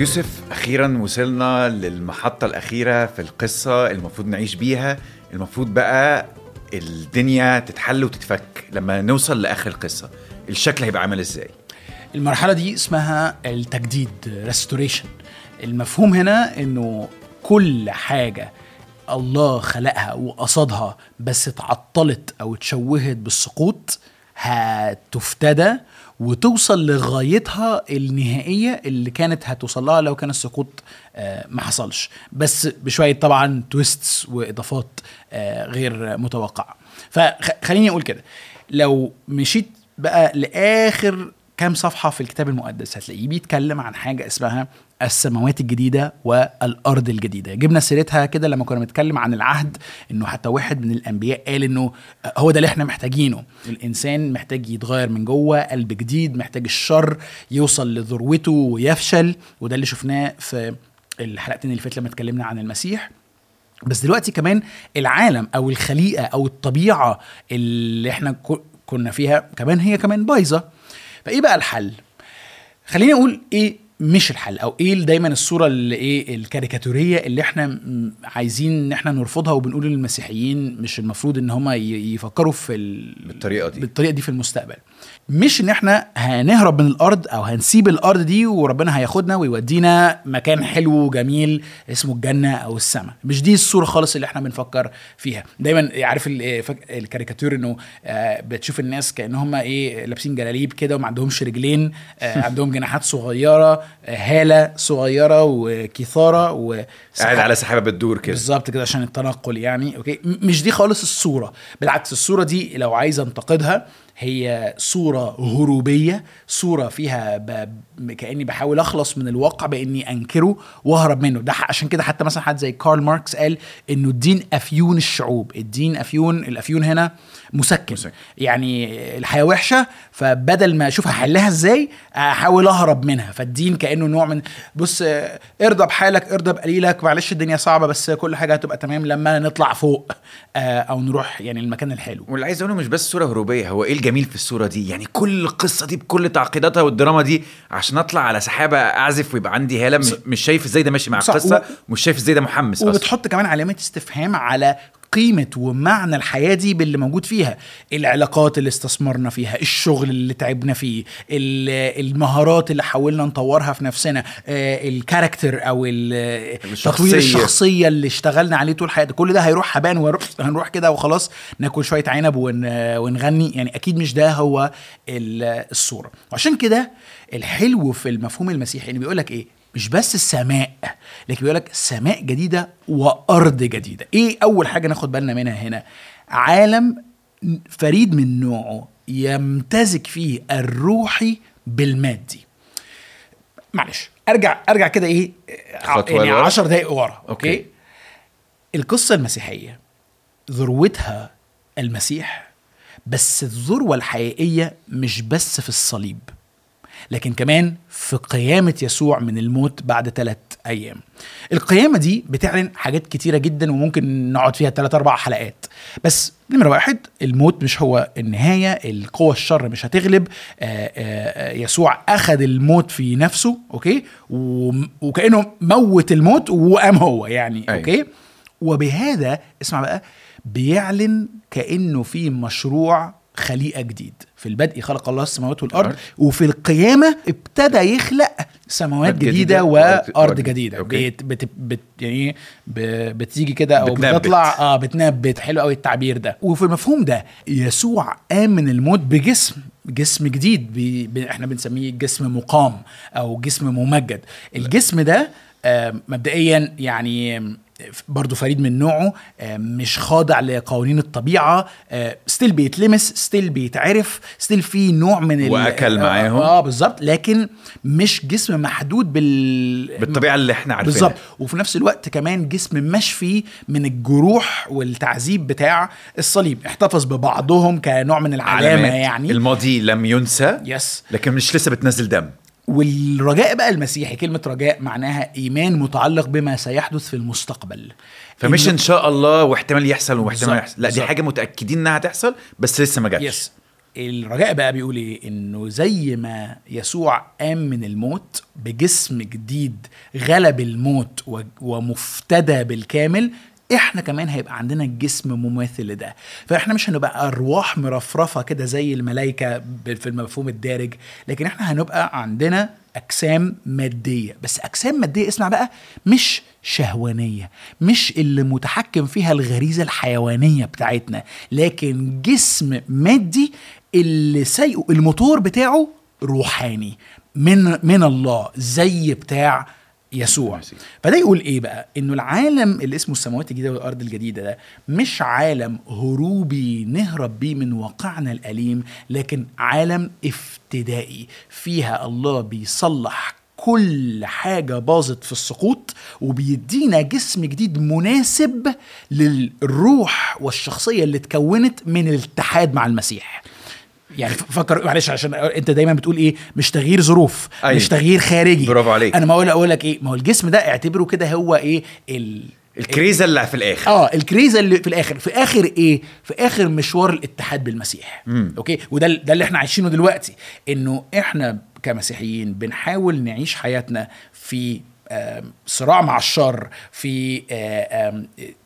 يوسف، أخيرا وصلنا للمحطة الأخيرة في القصة المفروض نعيش بيها. المفروض بقى الدنيا تتحل وتتفك. لما نوصل لآخر القصة الشكل هيبقى عامل إزاي؟ المرحلة دي اسمها التجديد، restoration. المفهوم هنا إنه كل حاجة الله خلقها وقصدها بس اتعطلت أو اتشوهت بالسقوط هتفتدى وتوصل لغايتها النهائية اللي كانت هتوصلها لو كان السقوط ما حصلش، بس بشوية طبعا تويستس وإضافات غير متوقعة. فخليني أقول كده، لو مشيت بقى لآخر كام صفحة في الكتاب المقدس هتلاقيه بيتكلم عن حاجة اسمها السماوات الجديدة والأرض الجديدة. جبنا سيرتها كده لما كنا بنتكلم عن العهد، إنه حتى واحد من الأنبياء قال إنه هو ده اللي إحنا محتاجينه. الإنسان محتاج يتغير من جوه، قلب جديد، محتاج الشر يوصل لذروته ويفشل، وده اللي شفناه في الحلقتين اللي فاتت لما اتكلمنا عن المسيح. بس دلوقتي كمان العالم أو الخليقة أو الطبيعة اللي إحنا كنا فيها كمان هي كمان بايظة. فإيه بقى الحل؟ خليني أقول إيه مش الحل، او ايه دايما الصوره اللي الكاريكاتوريه اللي احنا عايزين ان احنا نرفضها وبنقول للمسيحيين مش المفروض ان هم يفكروا في بالطريقه دي في المستقبل. مش ان احنا هنهرب من الارض او هنسيب الارض دي وربنا هياخدنا ويودينا مكان حلو جميل اسمه الجنه او السماء. مش دي الصوره خالص اللي احنا بنفكر فيها. دايما عارف الكاريكاتور انه بتشوف الناس كانهم لابسين جلاليب كده وما عندهمش رجلين، عندهم جناحات صغيره، هالة صغيرة وكثارة وقاعد على سحابة بتدور كده بالظبط كده عشان التنقل أوكي. مش دي خالص الصورة. بالعكس، الصورة دي لو عايز انتقدها هي صورة هروبية، صورة فيها كأني بحاول أخلص من الواقع بإني أنكره وأهرب منه. ده عشان كده حتى مثلا حد زي كارل ماركس قال إنه الدين أفيون الشعوب. الدين أفيون، الأفيون هنا مسكن. يعني الحياة وحشة، فبدل ما أشوف هحلها إزاي أحاول أهرب منها. فالدين كأنه نوع من بص ارضى بحالك، ارضى بقليلك، معلش الدنيا صعبة بس كل حاجة هتبقى تمام لما نطلع فوق أو نروح المكان الحلو. واللي عايز أقوله مش بس صورة هروبية، هو إيه جميل في الصورة دي؟ يعني كل القصة دي بكل تعقيداتها والدراما دي عشان أطلع على سحابة أعزف ويبقى عندي هالة. مش شايف إزاي ده ماشي مع القصة، مش شايف إزاي ده محمس. وبتحط كمان علامات استفهام على قيمة ومعنى الحياة دي باللي موجود فيها. العلاقات اللي استثمرنا فيها، الشغل اللي تعبنا فيه، المهارات اللي حاولنا نطورها في نفسنا، الكاركتر أو التطوير الشخصية اللي اشتغلنا عليه طول حياتنا، كل ده هيروح هبان وهنروح كده وخلاص ناكل شوية عنب ونغني. يعني أكيد مش ده هو الصورة. وعشان كده الحلو في المفهوم المسيحي إنه بيقولك مش بس السماء، لكن بيقولك سماء جديدة وأرض جديدة. أول حاجة ناخد بالنا منها هنا، عالم فريد من نوعه يمتزج فيه الروحي بالمادي. معلش أرجع كده 10 دقايق ورا. أوكي. القصة المسيحية ذروتها المسيح، بس الذروة الحقيقية مش بس في الصليب، لكن كمان في قيامة يسوع من الموت بعد 3 أيام. القيامة دي بتعلن حاجات كتيرة جدا وممكن نقعد فيها 3-4 حلقات. بس نمرة 1، الموت مش هو النهاية، القوة الشر مش هتغلب. يسوع أخذ الموت في نفسه، أوكي، وكأنه موت الموت وقام هو أوكي. وبهذا اسمع بقى، بيعلن كأنه في مشروع خليقة جديد. في البدء خلق الله السماوات والأرض، وفي القيامة ابتدى يخلق سماوات جديدة وأرض جديدة. بتيجي كده أو بتطلع بتنبت. حلو قوي التعبير ده. وفي المفهوم ده يسوع قام من الموت بجسم جديد، احنا بنسميه جسم مقام أو جسم ممجد. الجسم ده مبدئيا برضو فريد من نوعه، مش خاضع لقوانين الطبيعة، ستيل بيتلمس، ستيل بيتعرف، ستيل فيه نوع من واكل معاهم بالظبط، لكن مش جسم محدود بالطبيعة اللي احنا عارفينها بالظبط. وفي نفس الوقت كمان جسم مشفي من الجروح والتعذيب بتاع الصليب. احتفظ ببعضهم كنوع من العلامة، الماضي لم ينسى، لكن مش لسه بتنزل دم. والرجاء بقى المسيحي، كلمة رجاء معناها إيمان متعلق بما سيحدث في المستقبل. فمش إن شاء الله واحتمال يحصل واحتمال يحصل، لا دي حاجة متأكدين إنها هتحصل بس لسه ما جاتش. الرجاء بقى بيقول ايه؟ انه زي ما يسوع قام من الموت بجسم جديد غلب الموت ومفتدى بالكامل، احنا كمان هيبقى عندنا الجسم مماثل لده. فاحنا مش هنبقى ارواح مرفرفه كده زي الملائكه في المفهوم الدارج، لكن احنا هنبقى عندنا اجسام ماديه. بس اجسام ماديه اسمع بقى مش شهوانيه، مش اللي متحكم فيها الغريزه الحيوانيه بتاعتنا، لكن جسم مادي اللي سايقه الموتور بتاعه روحاني من الله زي بتاع يسوع. فده يقول ايه بقى؟ انه العالم اللي اسمه السماوات الجديدة والارض الجديدة ده مش عالم هروبي نهرب بيه من واقعنا الاليم، لكن عالم افتدائي فيها الله بيصلح كل حاجة باظت في السقوط وبيدينا جسم جديد مناسب للروح والشخصية اللي تكونت من الاتحاد مع المسيح. يعني فكر معلش، عشان انت دايما بتقول ايه؟ مش تغيير ظروف، أيه. مش تغيير خارجي. برافو عليك. انا ما اقول لك ايه، ما هو الجسم ده اعتبره كده هو ايه الكريزه اللي في الاخر. الكريزه اللي في الاخر، في اخر ايه؟ في اخر مشوار الاتحاد بالمسيح. اوكي، وده اللي احنا عايشينه دلوقتي، انه احنا كمسيحيين بنحاول نعيش حياتنا في صراع مع الشر، في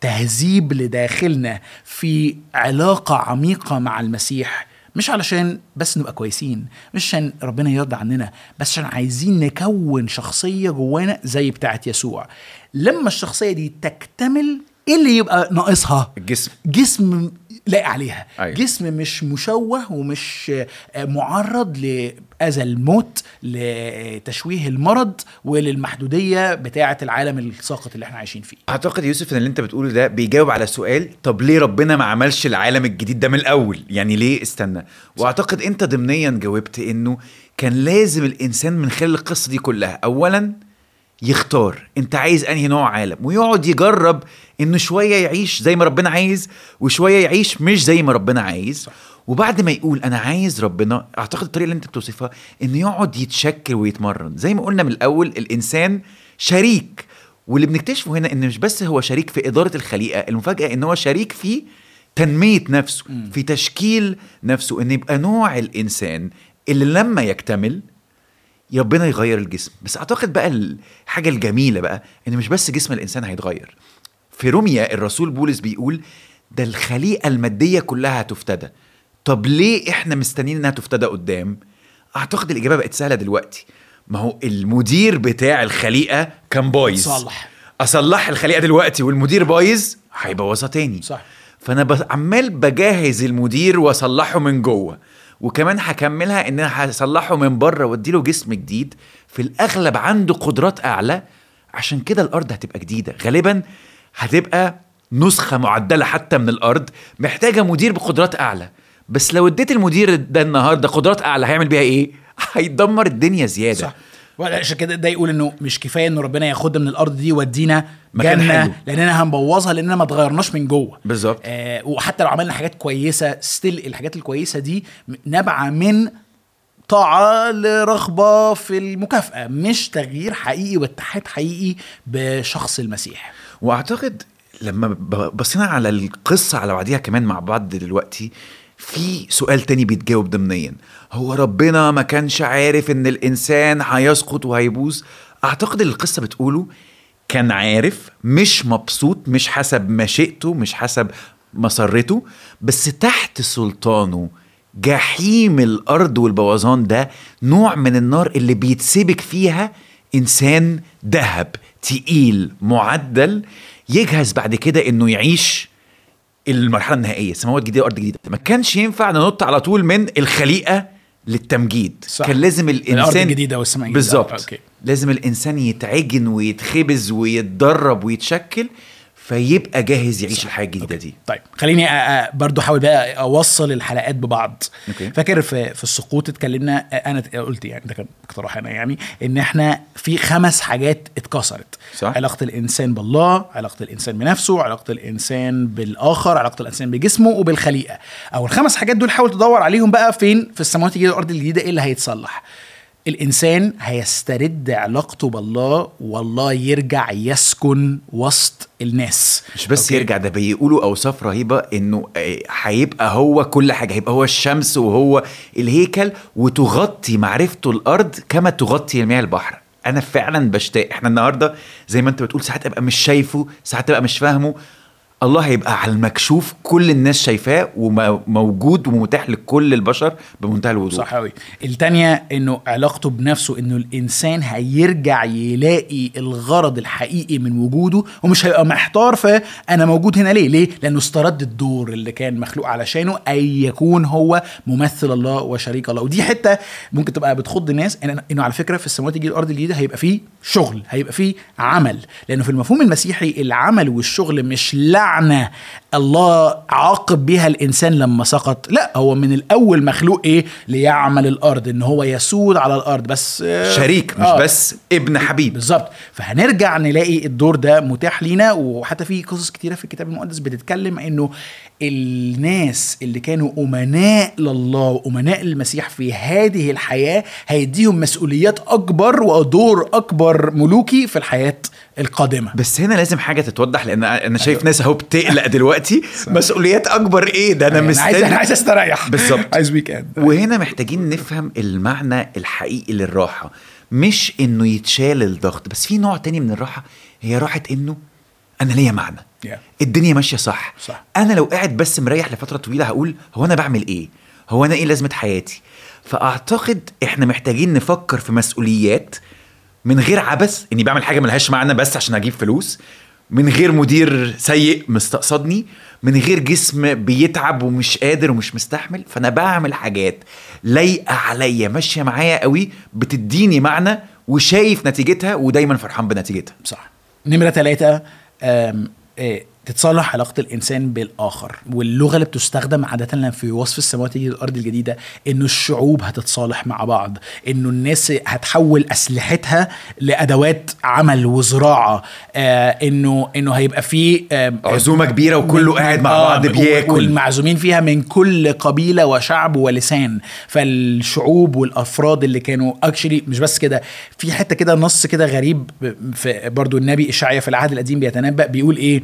تهذيب لداخلنا، في علاقه عميقه مع المسيح، مش علشان بس نبقى كويسين، مش عشان ربنا يرضى عننا، بس عشان عايزين نكون شخصية جوانا زي بتاعت يسوع. لما الشخصية دي تكتمل، ايه اللي يبقى ناقصها؟ الجسم. جسم لاقي عليها. أيوة. جسم مش مشوه ومش معرض لأذى الموت، لتشويه المرض، وللمحدودية بتاعة العالم الساقط اللي احنا عايشين فيه. اعتقد يوسف ان اللي انت بتقوله ده بيجاوب على سؤال، طب ليه ربنا ما عملش العالم الجديد ده من الاول؟ يعني ليه استنى؟ واعتقد انت ضمنيا جاوبت انه كان لازم الانسان من خلال القصة دي كلها اولا يختار انت عايز انهي نوع عالم، ويقعد يجرب انه شوية يعيش زي ما ربنا عايز وشوية يعيش مش زي ما ربنا عايز. صح. وبعد ما يقول انا عايز ربنا، اعتقد الطريقة اللي انت بتوصفها انه يقعد يتشكل ويتمرن. زي ما قلنا من الاول، الانسان شريك، واللي بنكتشفه هنا انه مش بس هو شريك في ادارة الخليقة، المفاجأة انه هو شريك في تنمية نفسه، في تشكيل نفسه، انه يبقى نوع الانسان اللي لما يكتمل ربنا يغير الجسم. بس اعتقد بقى الحاجة الجميلة بقى ان مش بس جسم الانسان هيتغير. في روميا الرسول بولس بيقول ده الخليقة المادية كلها هتفتدى. طب ليه احنا مستنين انها تفتدى قدام؟ اعتقد الاجابة بقت سهلة دلوقتي، ما هو المدير بتاع الخليقة كان بايظ، اصلح الخليقة دلوقتي، والمدير بايظ هيبوظها تاني. صح. فانا عمال بجهز المدير واصلحه من جوه، وكمان هكملها ان انا هصلحه من بره واديله جسم جديد في الاغلب عنده قدرات اعلى. عشان كده الارض هتبقى جديده، غالبا هتبقى نسخه معدله حتى من الارض، محتاجه مدير بقدرات اعلى. بس لو اديت المدير ده النهارده قدرات اعلى، هيعمل بيها ايه؟ هيدمر الدنيا زياده. صح. عشان كده ده يقول انه مش كفايه انه ربنا ياخدنا من الارض دي ودينا جنه، لاننا هنبوظها، لاننا ما اتغيرناش من جوه. بالظبط. وحتى لو عملنا حاجات كويسه، ستيل الحاجات الكويسه دي نبعه من طاعه لرغبه في المكافاه، مش تغيير حقيقي واتحاد حقيقي بشخص المسيح. واعتقد لما بصينا على القصه على بعضيها كمان مع بعض دلوقتي، في سؤال تاني بيتجاوب ضمنيا، هو ربنا ما كانش عارف ان الانسان هيسقط وهيبوظ؟ اعتقد القصة بتقوله كان عارف، مش مبسوط، مش حسب مشيئته، مش حسب مسرته، بس تحت سلطانه جحيم الارض والبوظان ده نوع من النار اللي بيتسبك فيها انسان ذهب تقيل معدل، يجهز بعد كده انه يعيش المرحلة النهائية، سماوات جديدة وأرض جديدة. ما كانش ينفع ننط على طول من الخليقة للتمجيد. صح. كان لازم الإنسان بالظبط، لازم الإنسان يتعجن ويتخبز ويتدرب ويتشكل، فيبقى جاهز يعيش الحياة الجديدة دي. طيب خليني برضو حاول بقى أوصل الحلقات ببعض. أوكي. فاكر في السقوط اتكلمنا، أنا قلت يعني ده كان اقتراح أنا، يعني إن إحنا في 5 حاجات اتكسرت. صح. علاقة الإنسان بالله، علاقة الإنسان بنفسه، علاقة الإنسان بالآخر، علاقة الإنسان بجسمه وبالخليقة. أو ال5 حاجات دول حاول تدور عليهم بقى فين في السماوات الجديدة والأرض الجديدة، إيه اللي هيتصلح؟ الإنسان هيسترد علاقته بالله والله يرجع يسكن وسط الناس. مش بس أوكي. يرجع ده بيقولوا أوصاف رهيبة إنه هيبقى هو كل حاجة، هيبقى هو الشمس وهو الهيكل وتغطي معرفته الأرض كما تغطي مياه البحر. أنا فعلا بشتاق إحنا النهاردة زي ما أنت بتقول ساعات أبقى مش شايفه، ساعات أبقى مش فاهمه، الله هيبقى على المكشوف، كل الناس شايفاه وموجود ومتاح لكل البشر بمنتهى الوضوح. صح قوي. التانية انه علاقته بنفسه، انه الانسان هيرجع يلاقي الغرض الحقيقي من وجوده ومش هيبقى محتار فانا موجود هنا ليه؟ لانه استرد الدور اللي كان مخلوق علشانه، اي يكون هو ممثل الله وشريك الله. ودي حتة ممكن تبقى بتخض الناس، انه على فكرة في السماوات الجديدة الارض الجديدة هيبقى فيه شغل، هيبقى فيه عمل، لانه في المفهوم المسيحي العمل والشغل مش معنى الله عاقب بها الإنسان لما سقط، لا هو من الأول مخلوق إيه ليعمل الأرض، إن هو يسود على الأرض، بس شريك مش بس ابن حبيب بالظبط. فهنرجع نلاقي الدور ده متاح لينا. وحتى في قصص كتيرة في الكتاب المقدس بتتكلم إنه الناس اللي كانوا أمناء لله وأمناء المسيح في هذه الحياة هيديهم مسؤوليات أكبر ودور أكبر ملوكي في الحياة القادمة. بس هنا لازم حاجة تتوضح، لأن أنا شايف ناس أهو بتقلق دلوقتي مسؤوليات أكبر إيه ده، أنا مستني، أنا عايز أستريح بالظبط، عايز ويكند. وهنا محتاجين نفهم المعنى الحقيقي للراحة، مش إنه يتشال الضغط، بس في نوع تاني من الراحة هي راحة إنه أنا ليا معنى، الدنيا ماشية صح. أنا لو قاعد بس مريح لفترة طويلة هقول هو أنا بعمل إيه، هو أنا إيه لازمة حياتي. فأعتقد إحنا محتاجين نفكر في مسؤوليات من غير عبث، اني بعمل حاجه ملهاش معنى بس عشان اجيب فلوس، من غير مدير سيء مستقصدني، من غير جسم بيتعب ومش قادر ومش مستحمل. فانا بعمل حاجات لايقه عليا، ماشيه معايا قوي، بتديني معنى وشايف نتيجتها ودايما فرحان بنتيجتها. صح. نمره 3، تتصالح علاقة الإنسان بالآخر. واللغة اللي بتستخدم عادة في وصف السماوات والأرض الجديدة إنه الشعوب هتتصالح مع بعض، إنه الناس هتحول أسلحتها لأدوات عمل وزراعة، إنه هيبقى فيه عزومة كبيرة وكله قاعد مع بعض بياكل، والمعزومين فيها من كل قبيلة وشعب ولسان. فالشعوب والأفراد اللي كانوا اكشلي مش بس كده، في حتة كده نص كده غريب برضو النبي إشعيا في العهد القديم بيتنبأ بيقول إيه،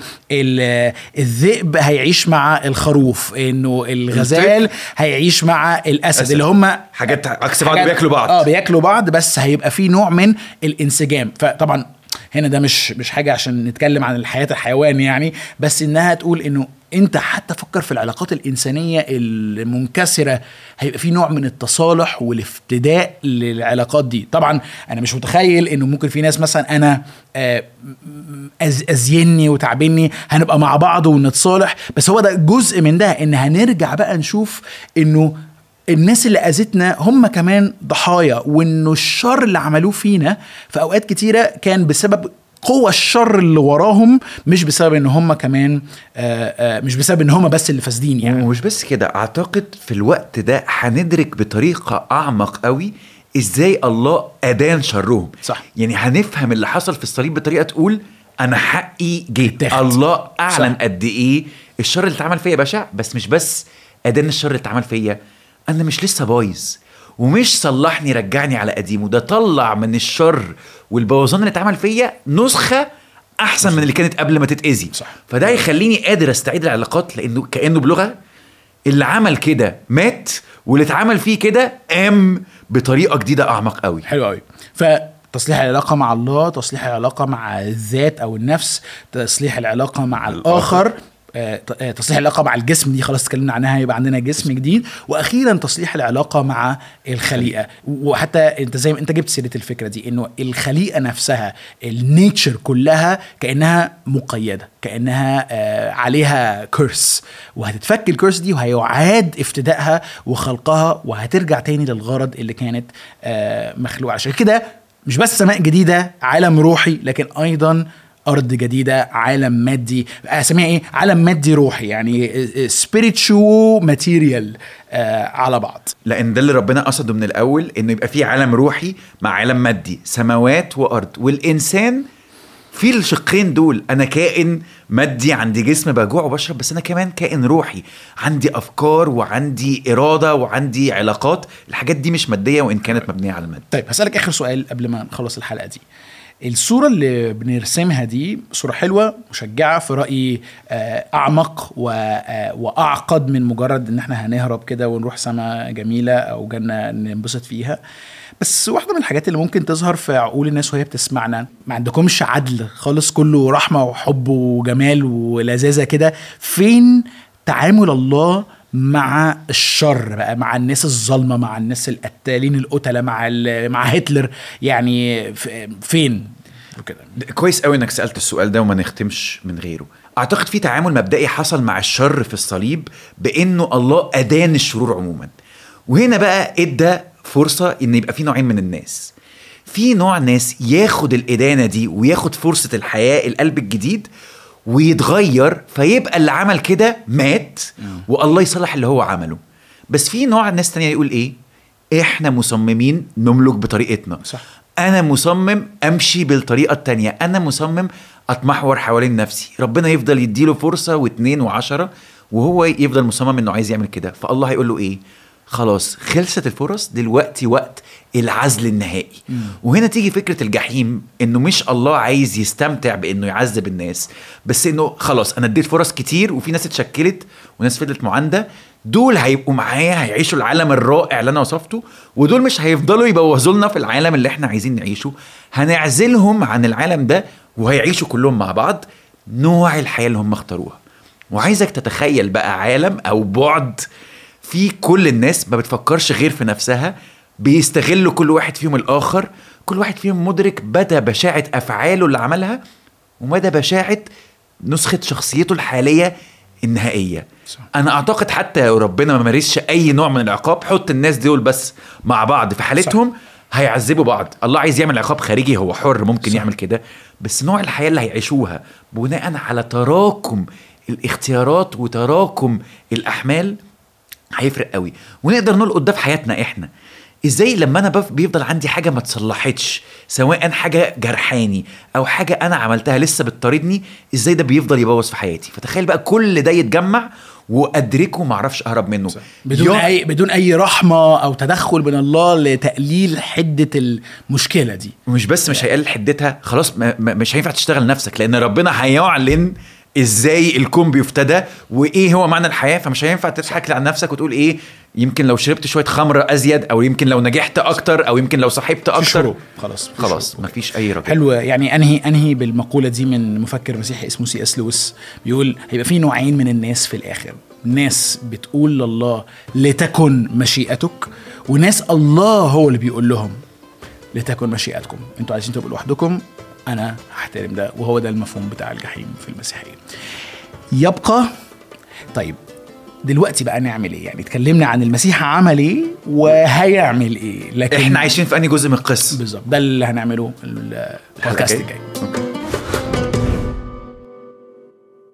الذئب هيعيش مع الخروف، انه الغزال هيعيش مع الاسد، اللي هم حاجات عكس بعض، بياكلوا بعض بياكلوا بعض، بس هيبقى في نوع من الانسجام. فطبعا هنا ده مش حاجة عشان نتكلم عن الحياة الحيوان يعني، بس انها تقول انه انت حتى فكر في العلاقات الانسانية المنكسرة هيبقى في نوع من التصالح والافتداء للعلاقات دي. طبعا انا مش متخيل انه ممكن في ناس مثلا انا ازيني وتعبني هنبقى مع بعض ونتصالح، بس هو ده جزء من ده، ان هنرجع بقى نشوف انه الناس اللي أذتنا هم كمان ضحايا، وإنه الشر اللي عملوه فينا في أوقات كتيرة كان بسبب قوة الشر اللي وراهم، مش بسبب إن هم كمان مش بسبب إن هم بس اللي فاسدين يعني. ومش بس كده، أعتقد في الوقت ده هندرك بطريقة أعمق قوي إزاي الله أدان شرهم. صح. يعني هنفهم اللي حصل في الصليب بطريقة تقول أنا حقي جيت، الله أعلن قد إيه الشر اللي اتعمل فيا بشع، بس مش بس أدان الشر اللي اتعمل فيا، أنا مش لسه بايظ، ومش صلحني رجعني على قديمه، ده طلع من الشر والبوظان اللي اتعمل فيا نسخة أحسن من اللي كانت قبل ما تتأذي. فده يخليني قادر أستعيد العلاقات، لأنه كأنه بلغة اللي عمل كده مات واللي اتعمل فيه كده قام بطريقة جديدة أعمق قوي. حلو قوي. تصليح العلاقة مع الله، تصليح العلاقة مع الذات أو النفس، تصليح العلاقة مع الآخر، تصليح العلاقة مع الجسم دي خلاص تكلمنا عنها، يبقى عندنا جسم جديد، وأخيرا تصليح العلاقة مع الخليقة. وحتى انت زي ما انت جبت سيرة الفكرة دي، انه الخليقة نفسها النيتشر كلها كأنها مقيدة، كأنها عليها كيرس، وهتتفك الكيرس دي وهيعاد افتدائها وخلقها، وهترجع تاني للغرض اللي كانت مخلوقة. عشان كده مش بس سماء جديدة عالم روحي، لكن أيضا أرض جديدة عالم مادي. أسميها إيه؟ عالم مادي روحي، يعني spiritual material على بعض. لأن ده اللي ربنا قصده من الأول، إنه يبقى فيه عالم روحي مع عالم مادي، سماوات وأرض، والإنسان في الشقين دول. انا كائن مادي عندي جسم بجوع وبشرب، بس انا كمان كائن روحي، عندي افكار وعندي اراده وعندي علاقات. الحاجات دي مش ماديه وان كانت مبنيه على المادة. طيب هسألك اخر سؤال قبل ما نخلص الحلقه دي. الصورة اللي بنرسمها دي صورة حلوة مشجعة في رأيي، أعمق وأعقد من مجرد إن احنا هنهرب كده ونروح سما جميلة أو جنة ننبسط فيها. بس واحدة من الحاجات اللي ممكن تظهر في عقول الناس وهي بتسمعنا، ما عندكمش عدل خالص، كله رحمة وحب وجمال ولذاذة كده. فين تعامل الله مع الشر بقى، مع الناس الظلمة، مع الناس القتالين القتلة، مع هتلر؟ يعني فين كده؟ كويس قوي انك سألت السؤال ده وما نختمش من غيره. اعتقد في تعامل مبدئي حصل مع الشر في الصليب، بانه الله ادان الشرور عموما، وهنا بقى ادى فرصة ان يبقى في نوعين من الناس. في نوع ناس ياخد الادانة دي وياخد فرصة الحياة، القلب الجديد، ويتغير، فيبقى اللي عمل كده مات والله يصلح اللي هو عمله. بس في نوع ناس تانية يقول ايه، احنا مصممين نملك بطريقتنا. صح. انا مصمم امشي بالطريقة التانية، انا مصمم اتمحور حوالين نفسي. ربنا يفضل يديله فرصة 2 و10 وهو يفضل مصمم انه عايز يعمل كده. فالله هيقول له ايه، خلاص خلصت الفرص، دلوقتي وقت العزل النهائي. وهنا تيجي فكرة الجحيم، انه مش الله عايز يستمتع بانه يعذب الناس، بس انه خلاص انا اديت فرص كتير وفي ناس اتشكلت وناس فضلت معاندة، دول هيبقوا معايا هيعيشوا العالم الرائع اللي انا وصفته، ودول مش هيفضلوا يبوظوا لنا في العالم اللي احنا عايزين نعيشه. هنعزلهم عن العالم ده وهيعيشوا كلهم مع بعض نوع الحياة اللي هم اختاروها. وعايزك تتخيل بقى عالم او بعد في كل الناس ما بتفكرش غير في نفسها، بيستغلوا كل واحد فيهم الآخر، كل واحد فيهم مدرك مدى بشاعة أفعاله اللي عملها ومدى بشاعة نسخة شخصيته الحالية النهائية. صح. أنا أعتقد حتى لو ربنا ما مارسش أي نوع من العقاب، حط الناس دول بس مع بعض في حالتهم. صح. هيعذبوا بعض. الله عايز يعمل عقاب خارجي، هو حر ممكن. صح. يعمل كده، بس نوع الحياة اللي هيعيشوها بناء على تراكم الاختيارات وتراكم الأحمال هيفرق قوي. ونقدر نلقط ده في حياتنا احنا ازاي. لما انا بيفضل عندي حاجه ما تصلحتش، سواء حاجه جرحاني او حاجه انا عملتها لسه بتطاردني، ازاي ده بيفضل يبوظ في حياتي. فتخيل بقى كل ده يتجمع وادركه ما اعرفش اهرب منه. صح. بدون اي رحمه او تدخل من الله لتقليل حده المشكله دي. مش بس مش هيقلل حدتها، خلاص مش هينفع تشتغل نفسك، لان ربنا هيعلن ازاي الكون بيفتدى وايه هو معنى الحياه. فمش هينفع تضحك على نفسك وتقول ايه يمكن لو شربت شويه خمره ازيد، او يمكن لو نجحت اكتر، او يمكن لو صاحبت اكتر. خلاص مفيش اي رجعه. حلوه. يعني انهي بالمقوله دي من مفكر مسيحي اسمه C.S. لويس، بيقول هيبقى في نوعين من الناس في الاخر، ناس بتقول لله لتكن مشيئتك، وناس الله هو اللي بيقول لهم لتكن مشيئتكم، انتوا عايزين تبقوا لوحدكم، أنا هحترم ده. وهو ده المفهوم بتاع الجحيم في المسيحية. يبقى طيب دلوقتي بقى نعمل إيه؟ يعني اتكلمنا عن المسيح عمل إيه وهيعمل إيه، لكن إحنا عايشين في أنهي جزء من القصة بالظبط؟ ده اللي هنعمله البودكاست الجاي.